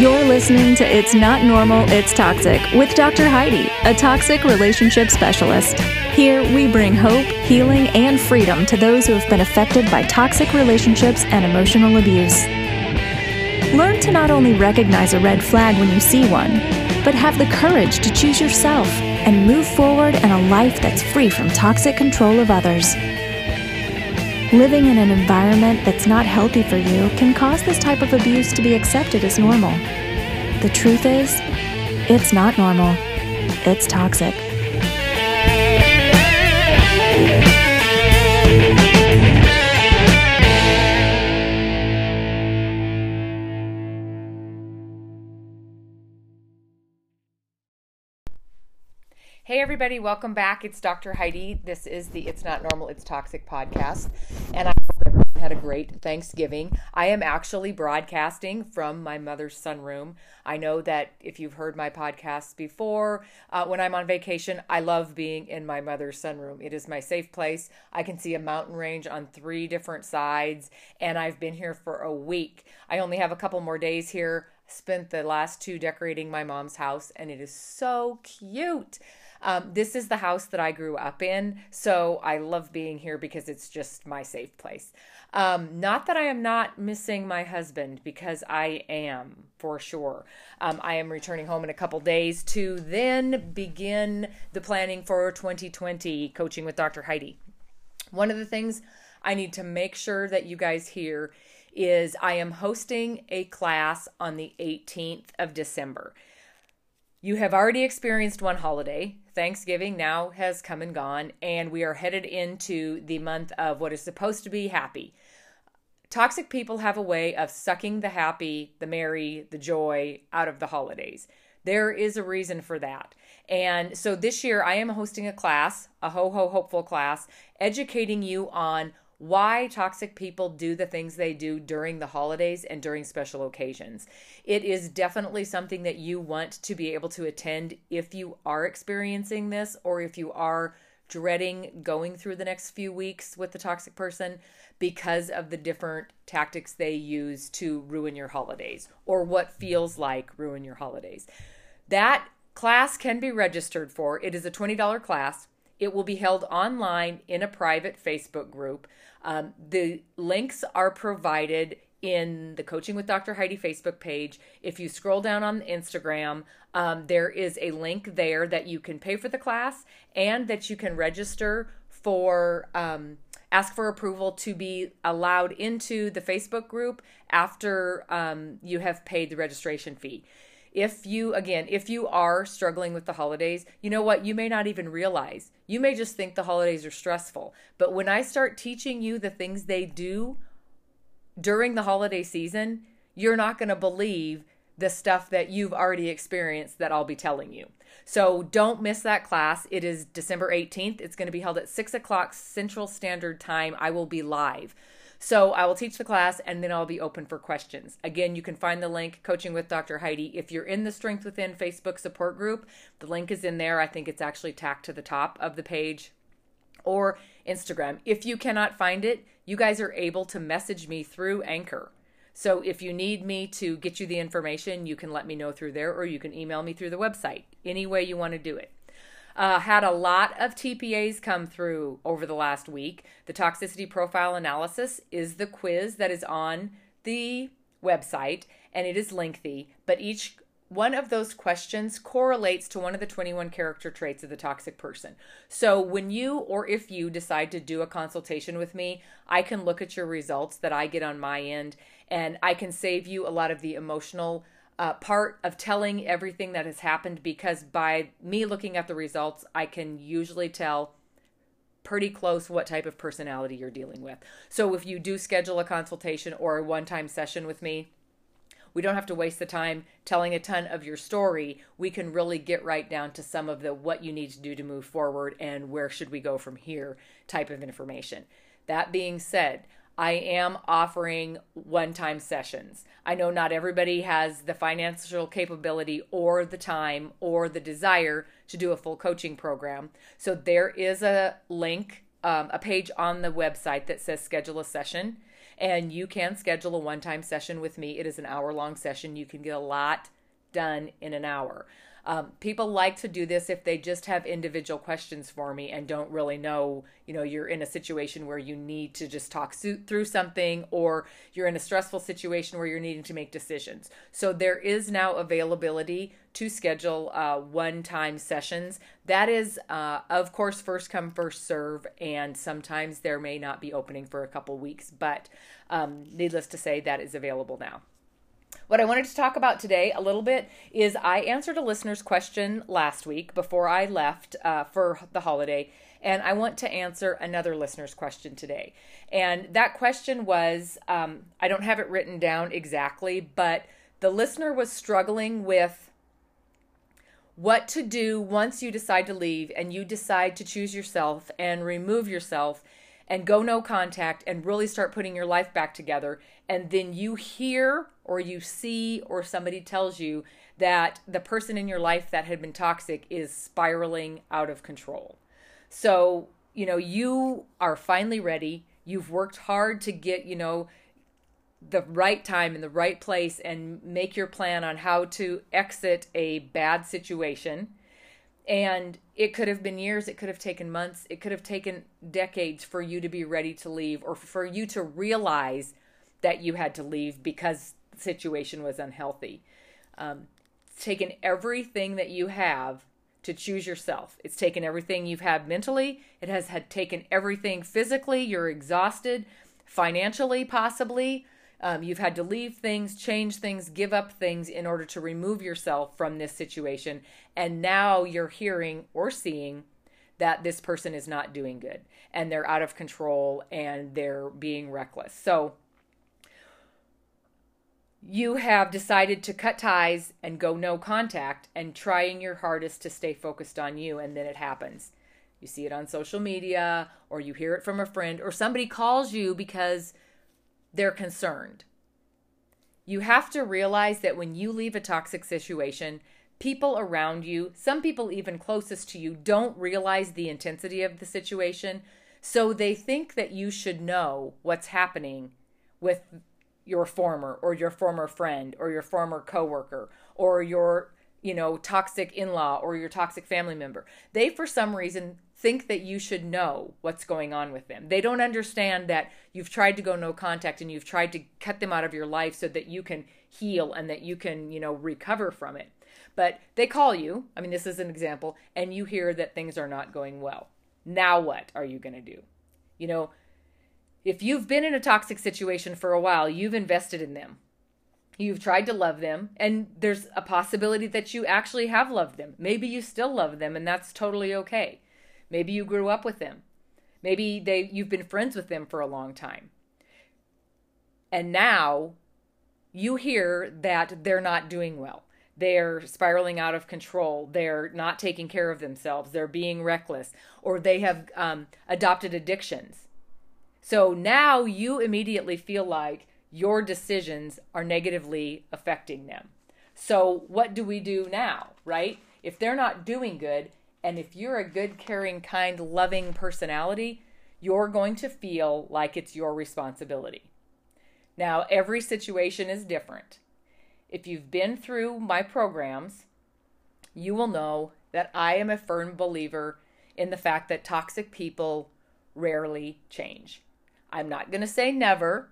You're listening to It's Not Normal, It's Toxic with Dr. Heidi, a toxic relationship specialist. Here, we bring hope, healing, and freedom to those who have been affected by toxic relationships and emotional abuse. Learn to not only recognize a red flag when you see one, but have the courage to choose yourself and move forward in a life that's free from toxic control of others. Living in an environment that's not healthy for you can cause this type of abuse to be accepted as normal. The truth is, it's not normal. It's toxic. Hey everybody, welcome back. It's Dr. Heidi. This is the It's Not Normal, It's Toxic podcast, and I hope everyone had a great Thanksgiving. I am actually broadcasting from my mother's sunroom. I know that if you've heard my podcasts before, when I'm on vacation, I love being in my mother's sunroom. It is my safe place. I can see a mountain range on three different sides, and I've been here for a week. I only have a couple more days here. Spent the last two decorating my mom's house, and it is so cute. This is the house that I grew up in, so I love being here because it's just my safe place. Not that I am not missing my husband, because I am, for sure. I am returning home in a couple days to then begin the planning for 2020 Coaching with Dr. Heidi. One of the things I need to make sure that you guys hear is I am hosting a class on the 18th of December. You have already experienced one holiday. Thanksgiving now has come and gone, and we are headed into the month of what is supposed to be happy. Toxic people have a way of sucking the happy, the merry, the joy out of the holidays. There is a reason for that. And so this year I am hosting a class, a Ho-Ho Hopeful class, educating you on why toxic people do the things they do during the holidays and during special occasions. It is definitely something that you want to be able to attend if you are experiencing this, or if you are dreading going through the next few weeks with the toxic person because of the different tactics they use to ruin your holidays, or what feels like ruin your holidays. That class can be registered for. It is a $20 class. It will be held online in a private Facebook group. The links are provided in the Coaching with Dr. Heidi Facebook page. If you scroll down on Instagram, there is a link there that you can pay for the class and that you can register for, ask for approval to be allowed into the Facebook group after you have paid the registration fee. If you are struggling with the holidays, you know what? You may not even realize. You may just think the holidays are stressful. But when I start teaching you the things they do during the holiday season, you're not going to believe the stuff that you've already experienced that I'll be telling you. So don't miss that class. It is December 18th. It's going to be held at 6 o'clock Central Standard Time. I will be live. So I will teach the class, and then I'll be open for questions. Again, you can find the link, Coaching with Dr. Heidi. If you're in the Strength Within Facebook support group, the link is in there. I think it's actually tacked to the top of the page, or Instagram. If you cannot find it, you guys are able to message me through Anchor. So if you need me to get you the information, you can let me know through there, or you can email me through the website, any way you want to do it. Had a lot of TPAs come through over the last week. The toxicity profile analysis is the quiz that is on the website, and it is lengthy, but each one of those questions correlates to one of the 21 character traits of the toxic person. So when you, or if you decide to do a consultation with me, I can look at your results that I get on my end, and I can save you a lot of the emotional part of telling everything that has happened, because by me looking at the results, I can usually tell pretty close what type of personality you're dealing with. So if you do schedule a consultation or a one-time session with me, we don't have to waste the time telling a ton of your story. We can really get right down to some of the what you need to do to move forward and where should we go from here type of information. That being said, I am offering one-time sessions. I know not everybody has the financial capability or the time or the desire to do a full coaching program. So there is a link a page on the website that says schedule a session, and you can schedule a one-time session with me. It is an hour-long session. You can get a lot done in an hour. People like to do this if they just have individual questions for me and don't really know, you know, you're in a situation where you need to just talk through something, or you're in a stressful situation where you're needing to make decisions. So there is now availability to schedule one-time sessions. That is, of course, first come, first serve, and sometimes there may not be opening for a couple weeks, but needless to say, that is available now. What I wanted to talk about today a little bit is I answered a listener's question last week before I left for the holiday, and I want to answer another listener's question today. And that question was, I don't have it written down exactly, but the listener was struggling with what to do once you decide to leave and you decide to choose yourself and remove yourself and go no contact and really start putting your life back together. And then you hear or you see or somebody tells you that the person in your life that had been toxic is spiraling out of control. So, you know, you are finally ready. You've worked hard to get, you know, the right time in the right place and make your plan on how to exit a bad situation. And it could have been years, it could have taken months, it could have taken decades for you to be ready to leave, or for you to realize that you had to leave because the situation was unhealthy. It's taken everything that you have to choose yourself. It's taken everything you've had mentally. It has had taken everything physically. You're exhausted, financially possibly. You've had to leave things, change things, give up things in order to remove yourself from this situation. And now you're hearing or seeing that this person is not doing good, and they're out of control, and they're being reckless. So you have decided to cut ties and go no contact and trying your hardest to stay focused on you. And then it happens. You see it on social media, or you hear it from a friend, or somebody calls you because they're concerned. You have to realize that when you leave a toxic situation, people around you, some people even closest to you, don't realize the intensity of the situation. So they think that you should know what's happening with your former, or your former friend, or your former coworker, or your, you know, toxic in-law, or your toxic family member. They, for some reason, think that you should know what's going on with them. They don't understand that you've tried to go no contact and you've tried to cut them out of your life so that you can heal and that you can, you know, recover from it. But they call you, I mean, this is an example, and you hear that things are not going well. Now what are you going to do? You know, if you've been in a toxic situation for a while, you've invested in them. You've tried to love them, and there's a possibility that you actually have loved them. Maybe you still love them, and that's totally okay. Maybe you grew up with them. Maybe you've been friends with them for a long time. And now you hear that they're not doing well. They're spiraling out of control. They're not taking care of themselves. They're being reckless, or they have adopted addictions. So now you immediately feel like your decisions are negatively affecting them. So what do we do now, right? If they're not doing good, and if you're a good, caring, kind, loving personality, you're going to feel like it's your responsibility. Now, every situation is different. If you've been through my programs, you will know that I am a firm believer in the fact that toxic people rarely change. I'm not going to say never,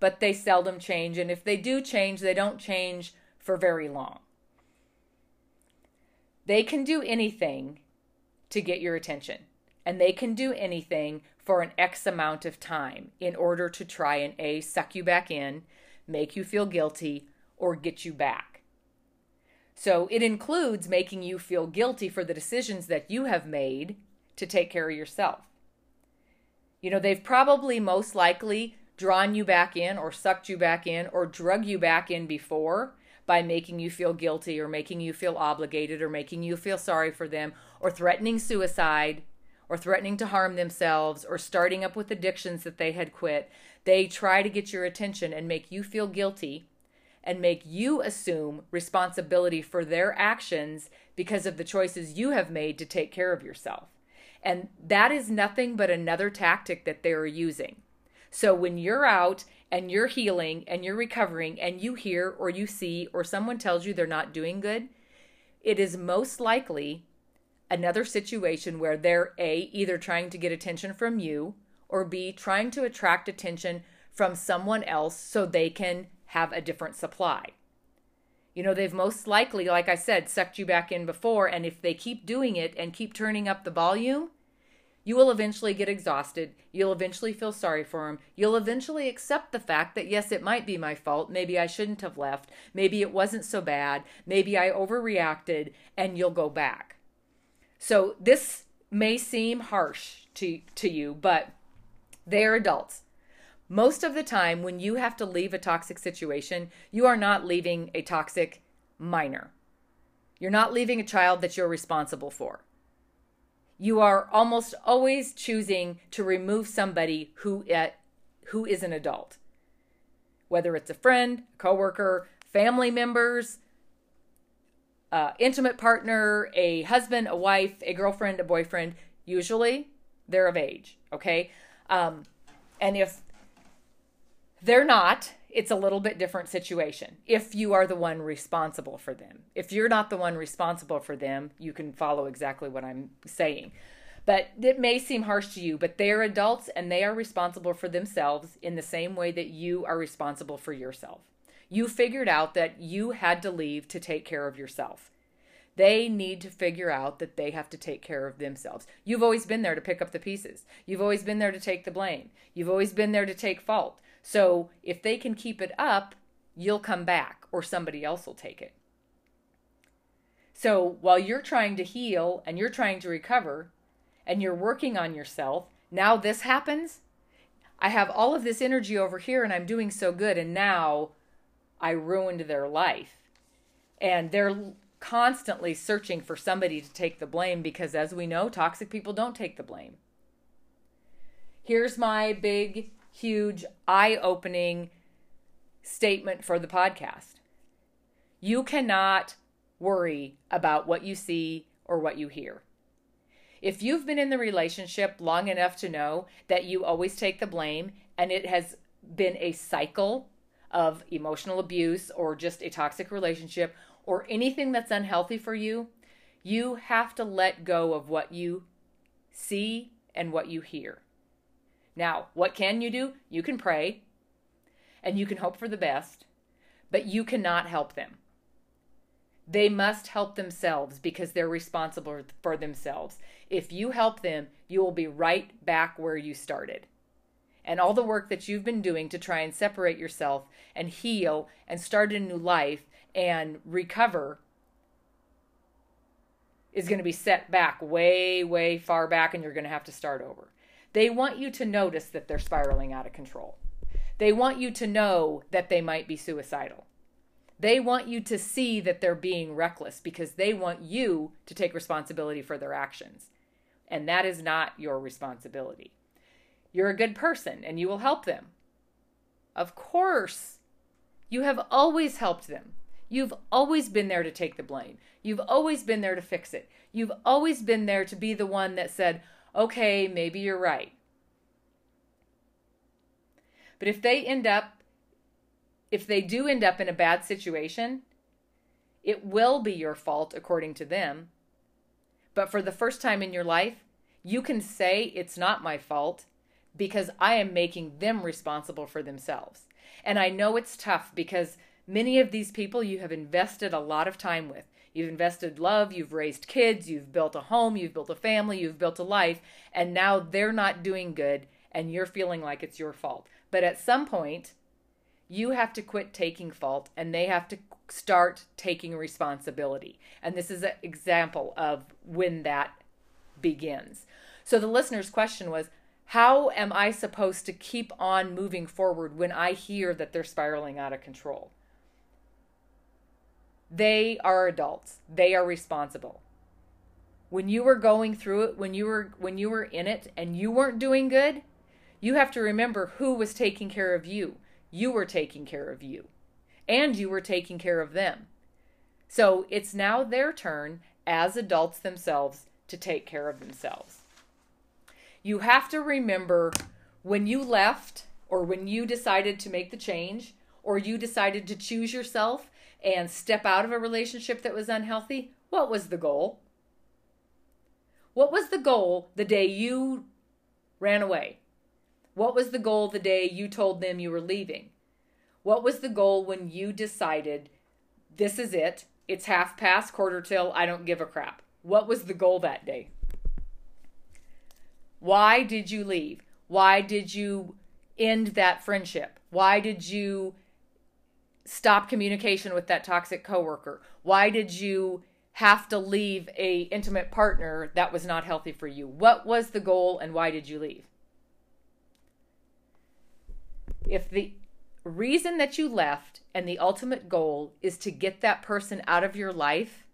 but they seldom change. And if they do change, they don't change for very long. They can do anything to get your attention, and they can do anything for an X amount of time in order to try and A, suck you back in, make you feel guilty, or get you back. So it includes making you feel guilty for the decisions that you have made to take care of yourself. You know, they've probably most likely drawn you back in, or sucked you back in, or drug you back in before, by making you feel guilty, or making you feel obligated, or making you feel sorry for them, or threatening suicide, or threatening to harm themselves, or starting up with addictions that they had quit. They try to get your attention and make you feel guilty and make you assume responsibility for their actions because of the choices you have made to take care of yourself. And that is nothing but another tactic that they are using. So when you're out and you're healing and you're recovering and you hear or you see or someone tells you they're not doing good, it is most likely another situation where they're A, either trying to get attention from you, or B, trying to attract attention from someone else so they can have a different supply. You know, they've most likely, like I said, sucked you back in before, and if they keep doing it and keep turning up the volume, you will eventually get exhausted. You'll eventually feel sorry for them. You'll eventually accept the fact that, yes, it might be my fault. Maybe I shouldn't have left. Maybe it wasn't so bad. Maybe I overreacted, and you'll go back. So this may seem harsh to you, but they're adults. Most of the time when you have to leave a toxic situation, you are not leaving a toxic minor. You're not leaving a child that you're responsible for. You are almost always choosing to remove somebody who is an adult. Whether it's a friend, a coworker, family members, intimate partner, a husband, a wife, a girlfriend, a boyfriend, usually they're of age, okay? And if they're not, it's a little bit different situation. If you are the one responsible for them. If you're not the one responsible for them, you can follow exactly what I'm saying. But it may seem harsh to you, but they're adults and they are responsible for themselves in the same way that you are responsible for yourself. You figured out that you had to leave to take care of yourself. They need to figure out that they have to take care of themselves. You've always been there to pick up the pieces. You've always been there to take the blame. You've always been there to take fault. So if they can keep it up, you'll come back or somebody else will take it. So while you're trying to heal and you're trying to recover and you're working on yourself, now this happens. I have all of this energy over here and I'm doing so good, and now I ruined their life. And they're constantly searching for somebody to take the blame because, as we know, toxic people don't take the blame. Here's my big, huge, eye-opening statement for the podcast. You cannot worry about what you see or what you hear. If you've been in the relationship long enough to know that you always take the blame and it has been a cycle of emotional abuse or just a toxic relationship or anything that's unhealthy for you, you have to let go of what you see and what you hear. Now, what can you do? You can pray and you can hope for the best, but you cannot help them. They must help themselves because they're responsible for themselves. If you help them, you will be right back where you started. And all the work that you've been doing to try and separate yourself and heal and start a new life and recover is going to be set back way, way far back, and you're going to have to start over. They want you to notice that they're spiraling out of control. They want you to know that they might be suicidal. They want you to see that they're being reckless because they want you to take responsibility for their actions. And that is not your responsibility. You're a good person and you will help them. Of course, you have always helped them. You've always been there to take the blame. You've always been there to fix it. You've always been there to be the one that said, okay, maybe you're right. But if they do end up in a bad situation, it will be your fault according to them. But for the first time in your life, you can say it's not my fault because I am making them responsible for themselves. And I know it's tough because many of these people you have invested a lot of time with. You've invested love, you've raised kids, you've built a home, you've built a family, you've built a life, and now they're not doing good and you're feeling like it's your fault. But at some point, you have to quit taking fault and they have to start taking responsibility. And this is an example of when that begins. So the listener's question was, how am I supposed to keep on moving forward when I hear that they're spiraling out of control? They are adults. They are responsible. When you were going through it, when you were in it and you weren't doing good, you have to remember who was taking care of you. You were taking care of you, and you were taking care of them. So it's now their turn as adults themselves to take care of themselves. you have to remember when you left or when you decided to make the change or you decided to choose yourself and step out of a relationship that was unhealthy, what was the goal? What was the goal the day you ran away? What was the goal the day you told them you were leaving? What was the goal when you decided, this is it, it's 5:30, 10:15, I don't give a crap? What was the goal that day? Why did you leave? Why did you end that friendship? Why did you stop communication with that toxic coworker? Why did you have to leave a intimate partner that was not healthy for you? What was the goal and why did you leave? If the reason that you left and the ultimate goal is to get that person out of your life,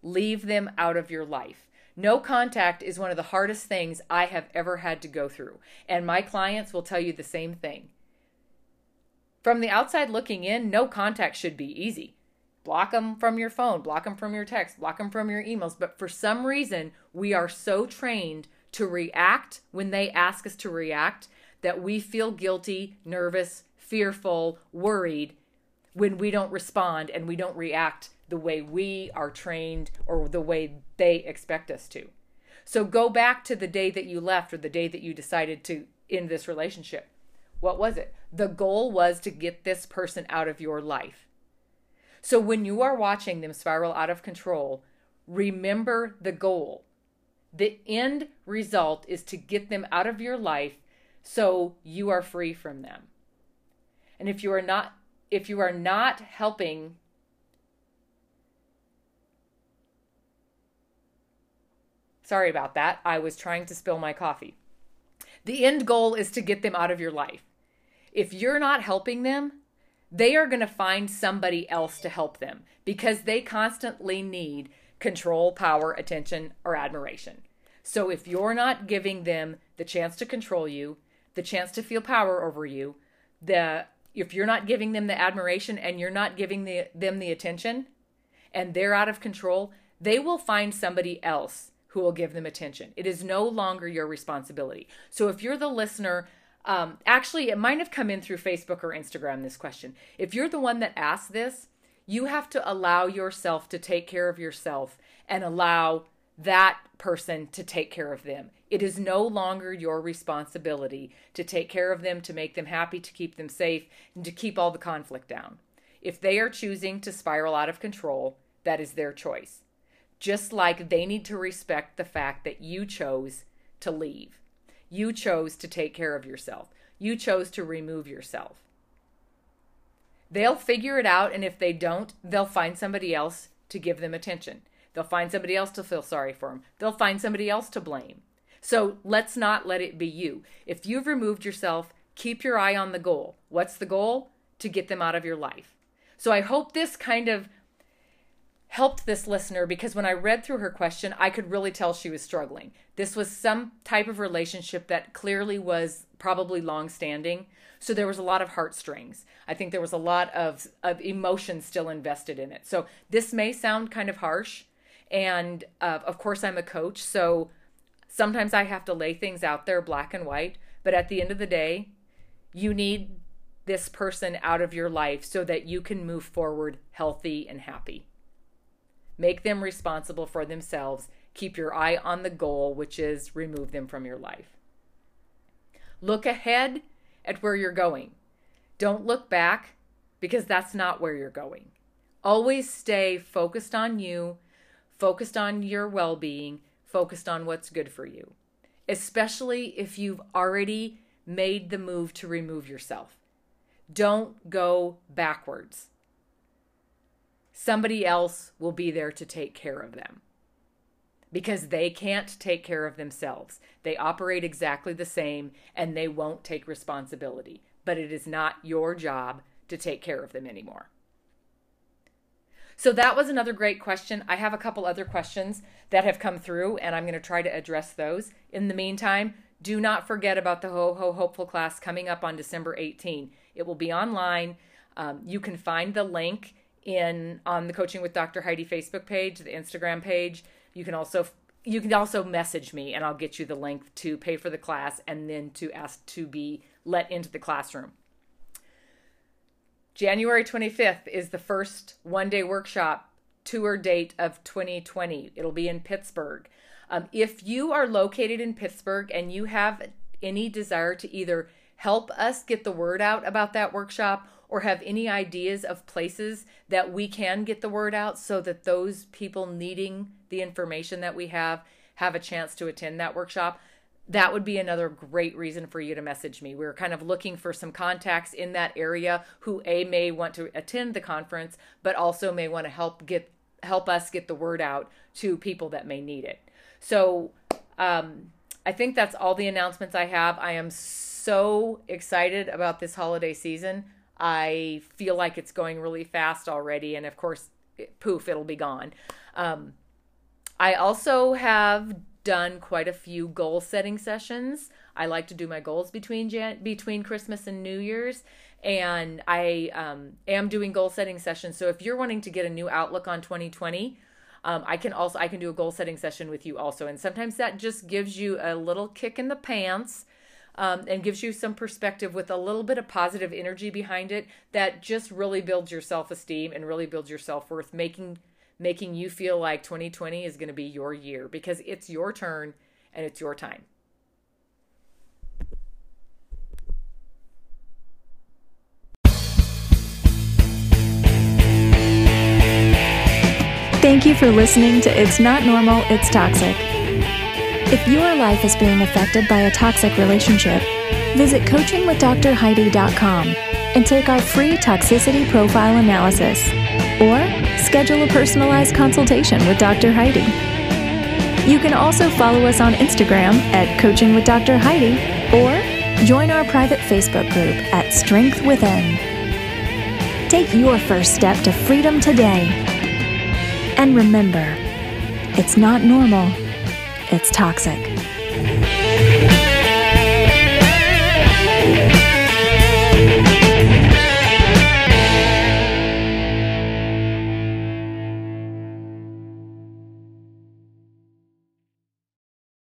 leave them out of your life. No contact is one of the hardest things I have ever had to go through. And my clients will tell you the same thing. From the outside looking in, no contact should be easy. Block them from your phone, block them from your text, block them from your emails. But for some reason, we are so trained to react when they ask us to react that we feel guilty, nervous, fearful, worried when we don't respond and we don't react the way we are trained or the way they expect us to. So go back to the day that you left or the day that you decided to end this relationship. What was it? The goal was to get this person out of your life. So when you are watching them spiral out of control, remember the goal. The end result is to get them out of your life so you are free from them. And if you are not helping Sorry about that. I was trying to spill my coffee. The end goal is to get them out of your life. If you're not helping them, they are going to find somebody else to help them because they constantly need control, power, attention, or admiration. So if you're not giving them the chance to control you, the chance to feel power over you, if you're not giving them the admiration and you're not giving them the attention and they're out of control, they will find somebody else who will give them attention. It is no longer your responsibility. So if you're the listener, actually, it might have come in through Facebook or Instagram, this question. If you're the one that asked this, you have to allow yourself to take care of yourself and allow that person to take care of them. It is no longer your responsibility to take care of them, to make them happy, to keep them safe, and to keep all the conflict down. If they are choosing to spiral out of control, that is their choice. Just like they need to respect the fact that you chose to leave. You chose to take care of yourself. You chose to remove yourself. They'll figure it out, and if they don't, they'll find somebody else to give them attention. They'll find somebody else to feel sorry for them. They'll find somebody else to blame. So let's not let it be you. If you've removed yourself, keep your eye on the goal. What's the goal? To get them out of your life. So I hope this kind of helped this listener, because when I read through her question, I could really tell she was struggling. This was some type of relationship that clearly was probably long-standing. So there was a lot of heartstrings. I think there was a lot of emotion still invested in it. So this may sound kind of harsh. And of course, I'm a coach. So sometimes I have to lay things out there black and white. But at the end of the day, you need this person out of your life so that you can move forward healthy and happy. Make them responsible for themselves. Keep your eye on the goal, which is remove them from your life. Look ahead at where you're going. Don't look back, because that's not where you're going. Always stay focused on you, focused on your well-being, focused on what's good for you, especially if you've already made the move to remove yourself. Don't go backwards. Somebody else will be there to take care of them because they can't take care of themselves. They operate exactly the same and they won't take responsibility, but it is not your job to take care of them anymore. So that was another great question. I have a couple other questions that have come through and I'm going to try to address those. In the meantime, do not forget about the Ho Ho Hopeful class coming up on December 18. It will be online. You can find the link on the Coaching with Dr. Heidi Facebook page, the Instagram page. You can also You can also message me and I'll get you the link to pay for the class and then to ask to be let into the classroom. January 25th is the first one-day workshop tour date of 2020. It'll be in Pittsburgh. If you are located in Pittsburgh and you have any desire to either help us get the word out about that workshop or have any ideas of places that we can get the word out so that those people needing the information that we have a chance to attend that workshop, that would be another great reason for you to message me. We're kind of looking for some contacts in that area who may want to attend the conference, but also may want to help us get the word out to people that may need it. So I think that's all the announcements I have. I am so excited about this holiday season. I feel like it's going really fast already. And of course, poof, it'll be gone. I also have done quite a few goal setting sessions. I like to do my goals between Christmas and New Year's. And I am doing goal setting sessions. So if you're wanting to get a new outlook on 2020, I can do a goal setting session with you also. And sometimes that just gives you a little kick in the pants and gives you some perspective with a little bit of positive energy behind it that just really builds your self-esteem and really builds your self-worth, making you feel like 2020 is going to be your year because it's your turn and it's your time. Thank you for listening to It's Not Normal, It's Toxic. If your life is being affected by a toxic relationship, visit coachingwithdrheidi.com and take our free toxicity profile analysis or schedule a personalized consultation with Dr. Heidi. You can also follow us on Instagram at Coaching with Dr. Heidi or join our private Facebook group at Strength Within. Take your first step to freedom today. And remember, it's not normal. It's toxic.